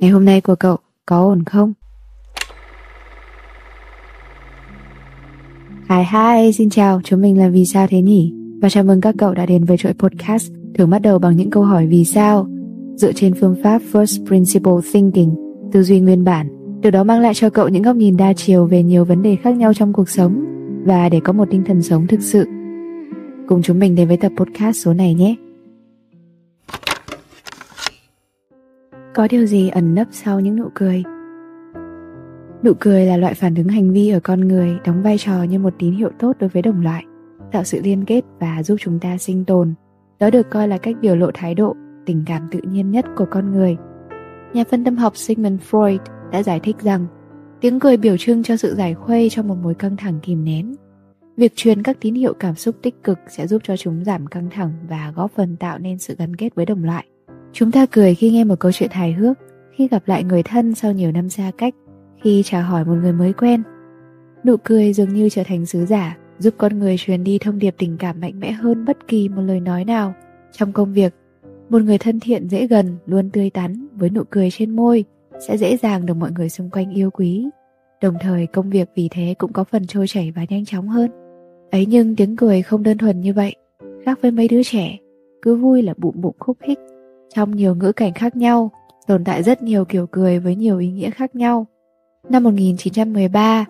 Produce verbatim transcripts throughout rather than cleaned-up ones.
Ngày hôm nay của cậu có ổn không? Hi hi, xin chào, chúng mình là Vì Sao Thế Nhỉ? Và chào mừng các cậu đã đến với chuỗi podcast thường bắt đầu bằng những câu hỏi vì sao dựa trên phương pháp First Principle Thinking, tư duy nguyên bản. Từ đó mang lại cho cậu những góc nhìn đa chiều về nhiều vấn đề khác nhau trong cuộc sống và để có một tinh thần sống thực sự. Cùng chúng mình đến với tập podcast số này nhé. Có điều gì ẩn nấp sau những nụ cười? Nụ cười là loại phản ứng hành vi ở con người, đóng vai trò như một tín hiệu tốt đối với đồng loại, tạo sự liên kết và giúp chúng ta sinh tồn. Đó được coi là cách biểu lộ thái độ, tình cảm tự nhiên nhất của con người. Nhà phân tâm học Sigmund Freud đã giải thích rằng tiếng cười biểu trưng cho sự giải khuây trong một mối căng thẳng kìm nén. Việc truyền các tín hiệu cảm xúc tích cực sẽ giúp cho chúng giảm căng thẳng và góp phần tạo nên sự gắn kết với đồng loại. Chúng ta cười khi nghe một câu chuyện hài hước, khi gặp lại người thân sau nhiều năm xa cách, khi chào hỏi một người mới quen. Nụ cười dường như trở thành sứ giả, giúp con người truyền đi thông điệp tình cảm mạnh mẽ hơn bất kỳ một lời nói nào. Trong công việc, một người thân thiện dễ gần, luôn tươi tắn, với nụ cười trên môi, sẽ dễ dàng được mọi người xung quanh yêu quý. Đồng thời, công việc vì thế cũng có phần trôi chảy và nhanh chóng hơn. Ấy nhưng tiếng cười không đơn thuần như vậy. Khác với mấy đứa trẻ, cứ vui là bụng bụng khúc khích. Trong nhiều ngữ cảnh khác nhau, tồn tại rất nhiều kiểu cười với nhiều ý nghĩa khác nhau. Năm một nghìn chín trăm mười ba,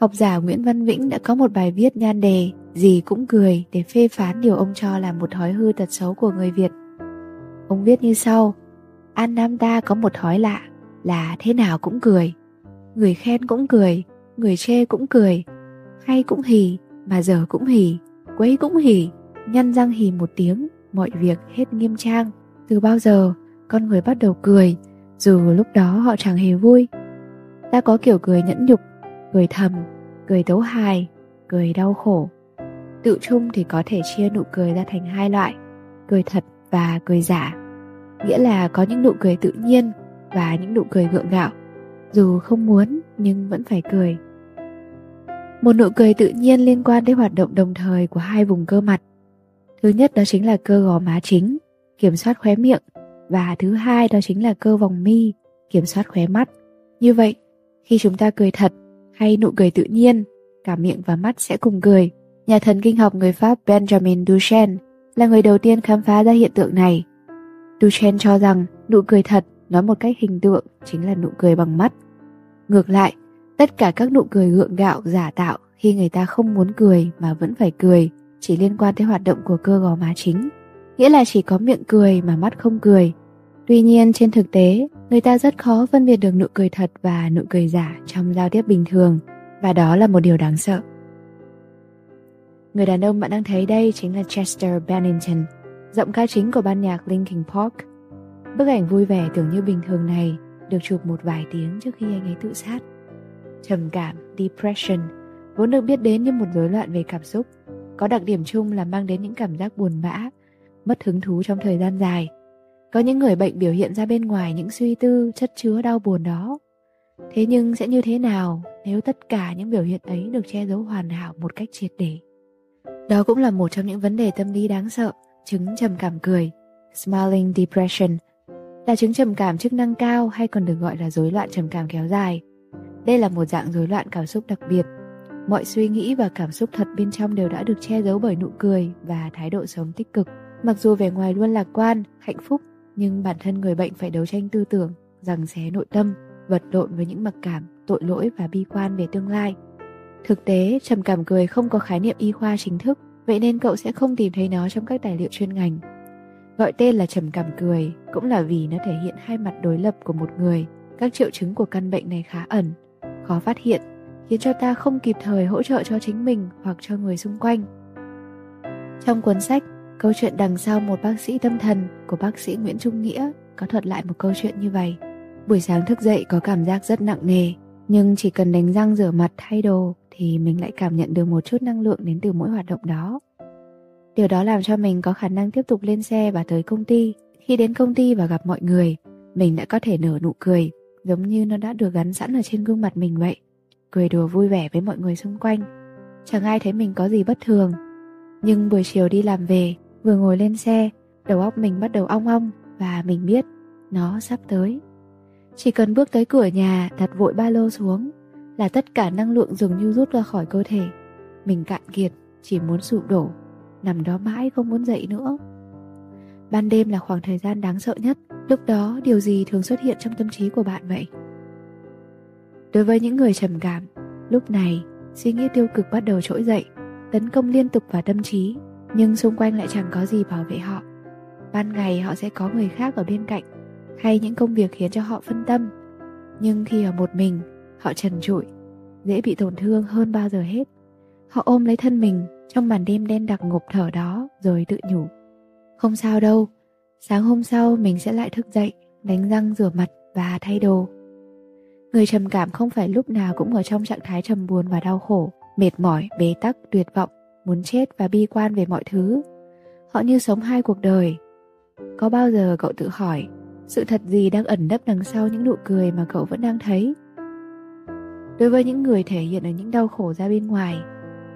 học giả Nguyễn Văn Vĩnh đã có một bài viết nhan đề "Gì cũng cười" để phê phán điều ông cho là một thói hư tật xấu của người Việt. Ông viết như sau: An Nam ta có một thói lạ là thế nào cũng cười. Người khen cũng cười, người chê cũng cười. Hay cũng hì, mà giờ cũng hì, quấy cũng hì, nhăn răng hì một tiếng, mọi việc hết nghiêm trang. Từ bao giờ, con người bắt đầu cười, dù lúc đó họ chẳng hề vui. Ta có kiểu cười nhẫn nhục, cười thầm, cười tấu hài, cười đau khổ. Tự chung thì có thể chia nụ cười ra thành hai loại, cười thật và cười giả. Nghĩa là có những nụ cười tự nhiên và những nụ cười gượng gạo. Dù không muốn nhưng vẫn phải cười. Một nụ cười tự nhiên liên quan đến hoạt động đồng thời của hai vùng cơ mặt. Thứ nhất đó chính là cơ gò má chính, kiểm soát khóe miệng, và thứ hai đó chính là cơ vòng mi, kiểm soát khóe mắt. Như vậy, khi chúng ta cười thật hay nụ cười tự nhiên, cả miệng và mắt sẽ cùng cười. Nhà thần kinh học người Pháp Benjamin Duchenne là người đầu tiên khám phá ra hiện tượng này. Duchenne cho rằng nụ cười thật, nói một cách hình tượng, chính là nụ cười bằng mắt. Ngược lại, tất cả các nụ cười gượng gạo giả tạo khi người ta không muốn cười mà vẫn phải cười chỉ liên quan tới hoạt động của cơ gò má chính. Nghĩa là chỉ có miệng cười mà mắt không cười. Tuy nhiên trên thực tế, người ta rất khó phân biệt được nụ cười thật và nụ cười giả trong giao tiếp bình thường, và đó là một điều đáng sợ. Người đàn ông bạn đang thấy đây chính là Chester Bennington, giọng ca chính của ban nhạc Linkin Park. Bức ảnh vui vẻ tưởng như bình thường này được chụp một vài tiếng trước khi anh ấy tự sát. Trầm cảm, depression, vốn được biết đến như một rối loạn về cảm xúc, có đặc điểm chung là mang đến những cảm giác buồn bã, mất hứng thú trong thời gian dài. Có những người bệnh biểu hiện ra bên ngoài những suy tư chất chứa đau buồn đó. Thế nhưng sẽ như thế nào nếu tất cả những biểu hiện ấy được che giấu hoàn hảo một cách triệt để? Đó cũng là một trong những vấn đề tâm lý đáng sợ, chứng trầm cảm cười, smiling depression, là chứng trầm cảm chức năng cao hay còn được gọi là rối loạn trầm cảm kéo dài. Đây là một dạng rối loạn cảm xúc đặc biệt. Mọi suy nghĩ và cảm xúc thật bên trong đều đã được che giấu bởi nụ cười và thái độ sống tích cực. Mặc dù vẻ ngoài luôn lạc quan, hạnh phúc, nhưng bản thân người bệnh phải đấu tranh tư tưởng, giằng xé nội tâm, vật lộn với những mặc cảm, tội lỗi và bi quan về tương lai. Thực tế, trầm cảm cười không có khái niệm y khoa chính thức, vậy nên cậu sẽ không tìm thấy nó trong các tài liệu chuyên ngành. Gọi tên là trầm cảm cười cũng là vì nó thể hiện hai mặt đối lập của một người. Các triệu chứng của căn bệnh này khá ẩn, khó phát hiện, khiến cho ta không kịp thời hỗ trợ cho chính mình hoặc cho người xung quanh. Trong cuốn sách Câu chuyện đằng sau một bác sĩ tâm thần của bác sĩ Nguyễn Trung Nghĩa có thuật lại một câu chuyện như vậy. Buổi sáng thức dậy có cảm giác rất nặng nề, nhưng chỉ cần đánh răng rửa mặt thay đồ thì mình lại cảm nhận được một chút năng lượng đến từ mỗi hoạt động đó. Điều đó làm cho mình có khả năng tiếp tục lên xe và tới công ty. Khi đến công ty và gặp mọi người, mình đã có thể nở nụ cười, giống như nó đã được gắn sẵn ở trên gương mặt mình vậy. Cười đùa vui vẻ với mọi người xung quanh, chẳng ai thấy mình có gì bất thường. Nhưng buổi chiều đi làm về, vừa ngồi lên xe, đầu óc mình bắt đầu ong ong và mình biết nó sắp tới. Chỉ cần bước tới cửa nhà, đặt vội ba lô xuống là tất cả năng lượng dường như rút ra khỏi cơ thể. Mình cạn kiệt, chỉ muốn sụp đổ, nằm đó mãi không muốn dậy nữa. Ban đêm là khoảng thời gian đáng sợ nhất. Lúc đó điều gì thường xuất hiện trong tâm trí của bạn vậy? Đối với những người trầm cảm, lúc này suy nghĩ tiêu cực bắt đầu trỗi dậy, tấn công liên tục vào tâm trí, nhưng xung quanh lại chẳng có gì bảo vệ họ. Ban ngày họ sẽ có người khác ở bên cạnh, hay những công việc khiến cho họ phân tâm, nhưng khi ở một mình, họ trần trụi, dễ bị tổn thương hơn bao giờ hết. Họ ôm lấy thân mình trong màn đêm đen đặc ngộp thở đó rồi tự nhủ: không sao đâu, sáng hôm sau mình sẽ lại thức dậy, đánh răng, rửa mặt và thay đồ. Người trầm cảm không phải lúc nào cũng ở trong trạng thái trầm buồn và đau khổ, mệt mỏi, bế tắc, tuyệt vọng, muốn chết và bi quan về mọi thứ. Họ như sống hai cuộc đời. Có bao giờ cậu tự hỏi sự thật gì đang ẩn nấp đằng sau những nụ cười mà cậu vẫn đang thấy? Đối với những người thể hiện ở những đau khổ ra bên ngoài,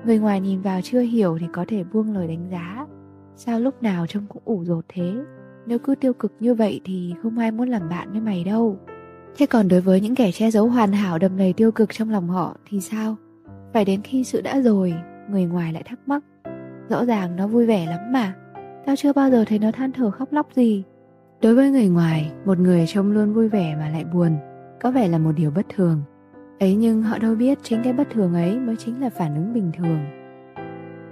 người ngoài nhìn vào chưa hiểu thì có thể buông lời đánh giá: sao lúc nào trông cũng ủ rột thế, nếu cứ tiêu cực như vậy thì không ai muốn làm bạn với mày đâu. Thế còn đối với những kẻ che giấu hoàn hảo đầm đầy tiêu cực trong lòng họ thì sao? Phải đến khi sự đã rồi, người ngoài lại thắc mắc: rõ ràng nó vui vẻ lắm mà, tao chưa bao giờ thấy nó than thở khóc lóc gì. Đối với người ngoài, một người trông luôn vui vẻ mà lại buồn có vẻ là một điều bất thường. Ấy nhưng họ đâu biết chính cái bất thường ấy mới chính là phản ứng bình thường.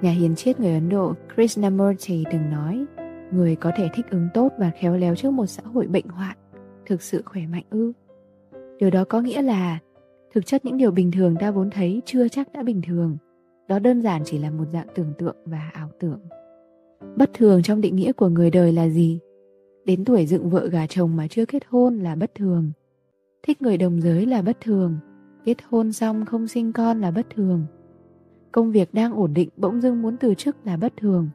Nhà hiền triết người Ấn Độ Krishnamurti từng nói: người có thể thích ứng tốt và khéo léo trước một xã hội bệnh hoạn, thực sự khỏe mạnh ư? Điều đó có nghĩa là thực chất những điều bình thường ta vốn thấy chưa chắc đã bình thường. Đó đơn giản chỉ là một dạng tưởng tượng và ảo tưởng. Bất thường trong định nghĩa của người đời là gì? Đến tuổi dựng vợ gả chồng mà chưa kết hôn là bất thường. Thích người đồng giới là bất thường. Kết hôn xong không sinh con là bất thường. Công việc đang ổn định bỗng dưng muốn từ chức là bất thường.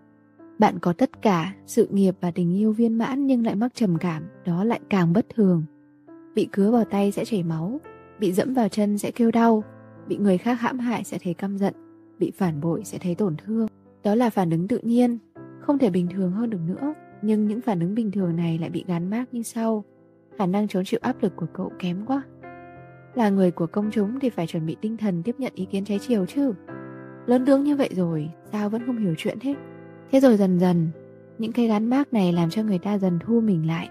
Bạn có tất cả, sự nghiệp và tình yêu viên mãn nhưng lại mắc trầm cảm, đó lại càng bất thường. Bị cứa vào tay sẽ chảy máu, bị dẫm vào chân sẽ kêu đau, bị người khác hãm hại sẽ thấy căm giận, bị phản bội sẽ thấy tổn thương. Đó là phản ứng tự nhiên, không thể bình thường hơn được nữa. Nhưng những phản ứng bình thường này lại bị gắn mác như sau: khả năng chống chịu áp lực của cậu kém quá. Là người của công chúng thì phải chuẩn bị tinh thần tiếp nhận ý kiến trái chiều chứ. Lớn tướng như vậy rồi, sao vẫn không hiểu chuyện thế? Thế rồi dần dần, những cái gắn mác này làm cho người ta dần thu mình lại,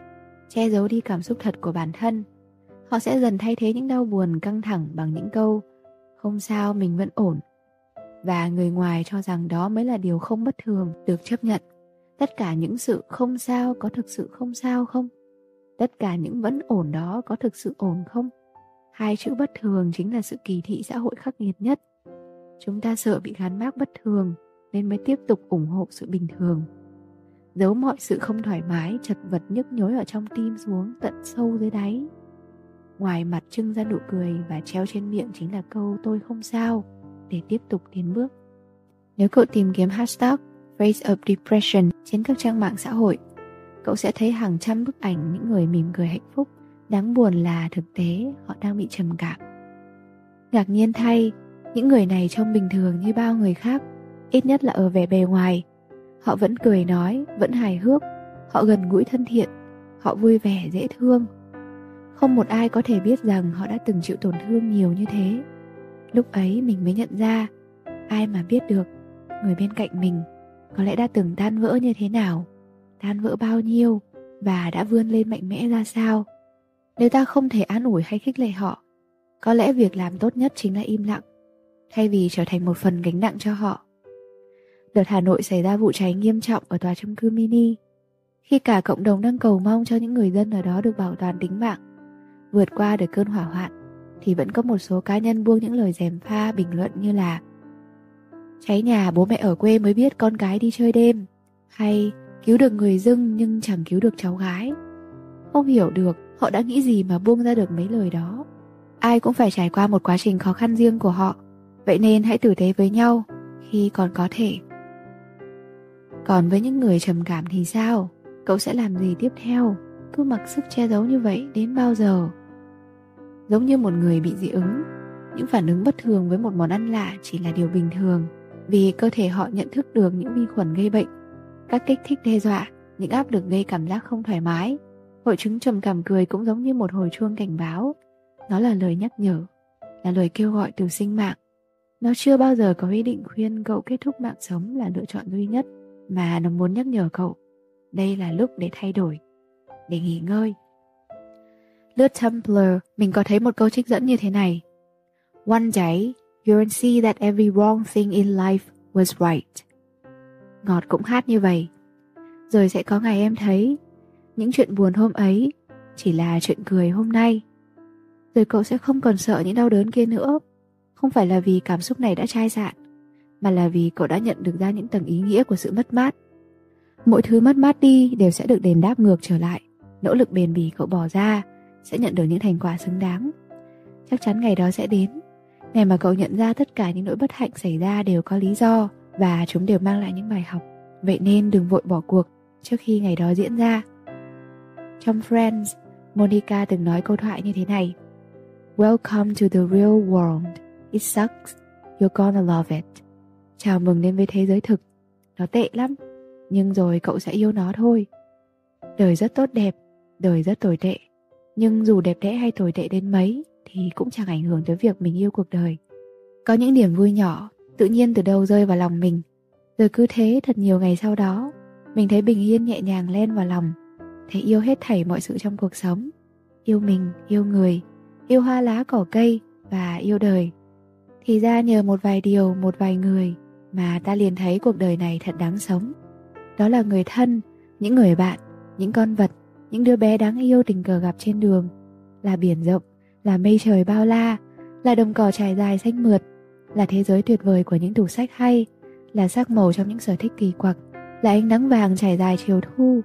che giấu đi cảm xúc thật của bản thân. Họ sẽ dần thay thế những đau buồn căng thẳng bằng những câu: không sao, mình vẫn ổn. Và người ngoài cho rằng đó mới là điều không bất thường, được chấp nhận. Tất cả những sự không sao có thực sự không sao không? Tất cả những vẫn ổn đó có thực sự ổn không? Hai chữ bất thường chính là sự kỳ thị xã hội khắc nghiệt nhất. Chúng ta sợ bị gắn mác bất thường nên mới tiếp tục ủng hộ sự bình thường, giấu mọi sự không thoải mái, chật vật nhức nhối ở trong tim xuống tận sâu dưới đáy. Ngoài mặt trưng ra nụ cười và treo trên miệng chính là câu tôi không sao để tiếp tục tiến bước. Nếu cậu tìm kiếm hashtag Face of Depression trên các trang mạng xã hội, cậu sẽ thấy hàng trăm bức ảnh những người mỉm cười hạnh phúc. Đáng buồn là thực tế họ đang bị trầm cảm. Ngạc nhiên thay, những người này trông bình thường như bao người khác, ít nhất là ở vẻ bề ngoài. Họ vẫn cười nói, vẫn hài hước, họ gần gũi thân thiện, họ vui vẻ dễ thương. Không một ai có thể biết rằng họ đã từng chịu tổn thương nhiều như thế. Lúc ấy mình mới nhận ra, ai mà biết được người bên cạnh mình có lẽ đã từng tan vỡ như thế nào, tan vỡ bao nhiêu và đã vươn lên mạnh mẽ ra sao. Nếu ta không thể an ủi hay khích lệ họ, có lẽ việc làm tốt nhất chính là im lặng, thay vì trở thành một phần gánh nặng cho họ. Đợt Hà Nội xảy ra vụ cháy nghiêm trọng ở tòa chung cư mini, khi cả cộng đồng đang cầu mong cho những người dân ở đó được bảo toàn tính mạng, vượt qua được cơn hỏa hoạn, thì vẫn có một số cá nhân buông những lời gièm pha bình luận như là: cháy nhà bố mẹ ở quê mới biết con cái đi chơi đêm, hay cứu được người dưng nhưng chẳng cứu được cháu gái. Không hiểu được họ đã nghĩ gì mà buông ra được mấy lời đó. Ai cũng phải trải qua một quá trình khó khăn riêng của họ, vậy nên hãy tử tế với nhau khi còn có thể. Còn với những người trầm cảm thì sao? Cậu sẽ làm gì tiếp theo? Cứ mặc sức che giấu như vậy đến bao giờ? Giống như một người bị dị ứng, những phản ứng bất thường với một món ăn lạ chỉ là điều bình thường, vì cơ thể họ nhận thức được những vi khuẩn gây bệnh, các kích thích đe dọa, những áp lực gây cảm giác không thoải mái, Hội chứng trầm cảm cười cũng giống như một hồi chuông cảnh báo. Nó là lời nhắc nhở, là lời kêu gọi từ sinh mạng. Nó chưa bao giờ có ý định khuyên cậu kết thúc mạng sống là lựa chọn duy nhất, mà nó muốn nhắc nhở cậu đây là lúc để thay đổi, để nghỉ ngơi. Lướt Tumblr, mình có thấy một câu trích dẫn như thế này: One day, you'll see that every wrong thing in life was right. Ngọt cũng hát như vậy. Rồi sẽ có ngày em thấy những chuyện buồn hôm ấy chỉ là chuyện cười hôm nay. Rồi cậu sẽ không còn sợ những đau đớn kia nữa. Không phải là vì cảm xúc này đã chai sạn, mà là vì cậu đã nhận được ra những tầng ý nghĩa của sự mất mát. Mỗi thứ mất mát đi đều sẽ được đền đáp ngược trở lại. Nỗ lực bền bỉ cậu bỏ ra sẽ nhận được những thành quả xứng đáng. Chắc chắn ngày đó sẽ đến, ngày mà cậu nhận ra tất cả những nỗi bất hạnh xảy ra đều có lý do, và chúng đều mang lại những bài học. Vậy nên đừng vội bỏ cuộc trước khi ngày đó diễn ra. Trong Friends, Monica từng nói câu thoại như thế này: Welcome to the real world. It sucks. You're gonna love it. Chào mừng đến với thế giới thực. Nó tệ lắm, nhưng rồi cậu sẽ yêu nó thôi. Đời rất tốt đẹp, đời rất tồi tệ. Nhưng dù đẹp đẽ hay tồi tệ đến mấy thì cũng chẳng ảnh hưởng tới việc mình yêu cuộc đời. Có những niềm vui nhỏ tự nhiên từ đâu rơi vào lòng mình. Rồi cứ thế thật nhiều ngày sau đó, mình thấy bình yên nhẹ nhàng len vào lòng, thấy yêu hết thảy mọi sự trong cuộc sống. Yêu mình, yêu người, yêu hoa lá cỏ cây và yêu đời. Thì ra nhờ một vài điều, một vài người mà ta liền thấy cuộc đời này thật đáng sống. Đó là người thân, những người bạn, những con vật, những đứa bé đáng yêu tình cờ gặp trên đường. Là biển rộng, là mây trời bao la, là đồng cỏ trải dài xanh mượt, là thế giới tuyệt vời của những tủ sách hay, là sắc màu trong những sở thích kỳ quặc, là ánh nắng vàng trải dài chiều thu,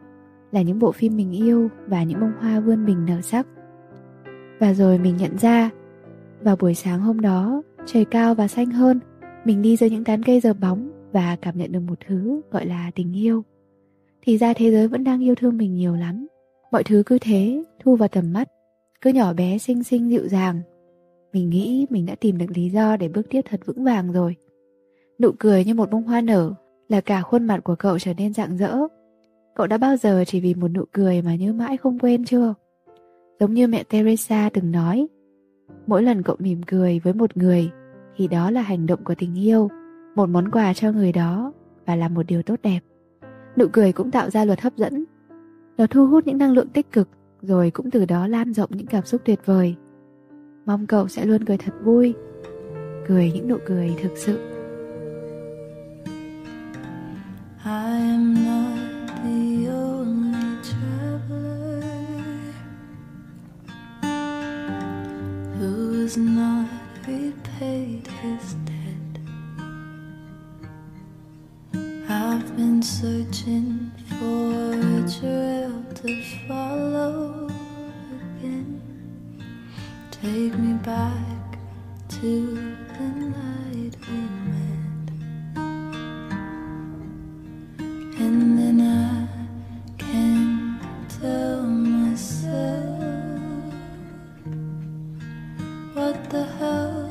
là những bộ phim mình yêu và những bông hoa vươn mình nở sắc. Và rồi mình nhận ra, vào buổi sáng hôm đó, trời cao và xanh hơn, mình đi dưới những tán cây rợp bóng và cảm nhận được một thứ gọi là tình yêu. Thì ra thế giới vẫn đang yêu thương mình nhiều lắm. Mọi thứ cứ thế, thu vào tầm mắt, cứ nhỏ bé xinh xinh dịu dàng. Mình nghĩ mình đã tìm được lý do để bước tiếp thật vững vàng rồi. Nụ cười như một bông hoa nở là cả khuôn mặt của cậu trở nên rạng rỡ. Cậu đã bao giờ chỉ vì một nụ cười mà nhớ mãi không quên chưa? Giống như mẹ Teresa từng nói, mỗi lần cậu mỉm cười với một người thì đó là hành động của tình yêu, một món quà cho người đó và là một điều tốt đẹp. Nụ cười cũng tạo ra luật hấp dẫn. Nó thu hút những năng lượng tích cực, rồi cũng từ đó lan rộng những cảm xúc tuyệt vời. Mong cậu sẽ luôn cười thật vui, cười những nụ cười thực sự. I'm not the only traveler who's not repaid his debt. I've been searching for a trail to follow again. Take me back to the night we met, and then I can tell myself what the hell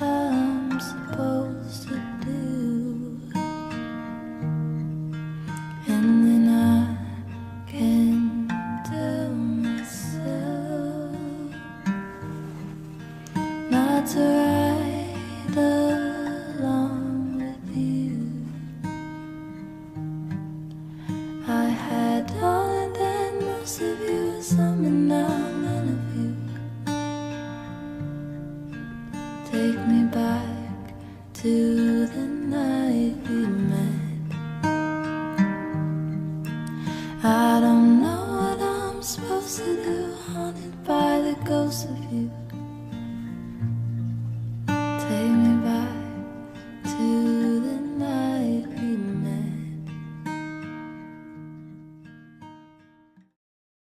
I'm supposed to do, and then I can tell myself not to ride along with you. I had all and then most of you, some and now none of you. Take me back to the night we met. I don't know what I'm supposed to do, haunted by the ghost of you.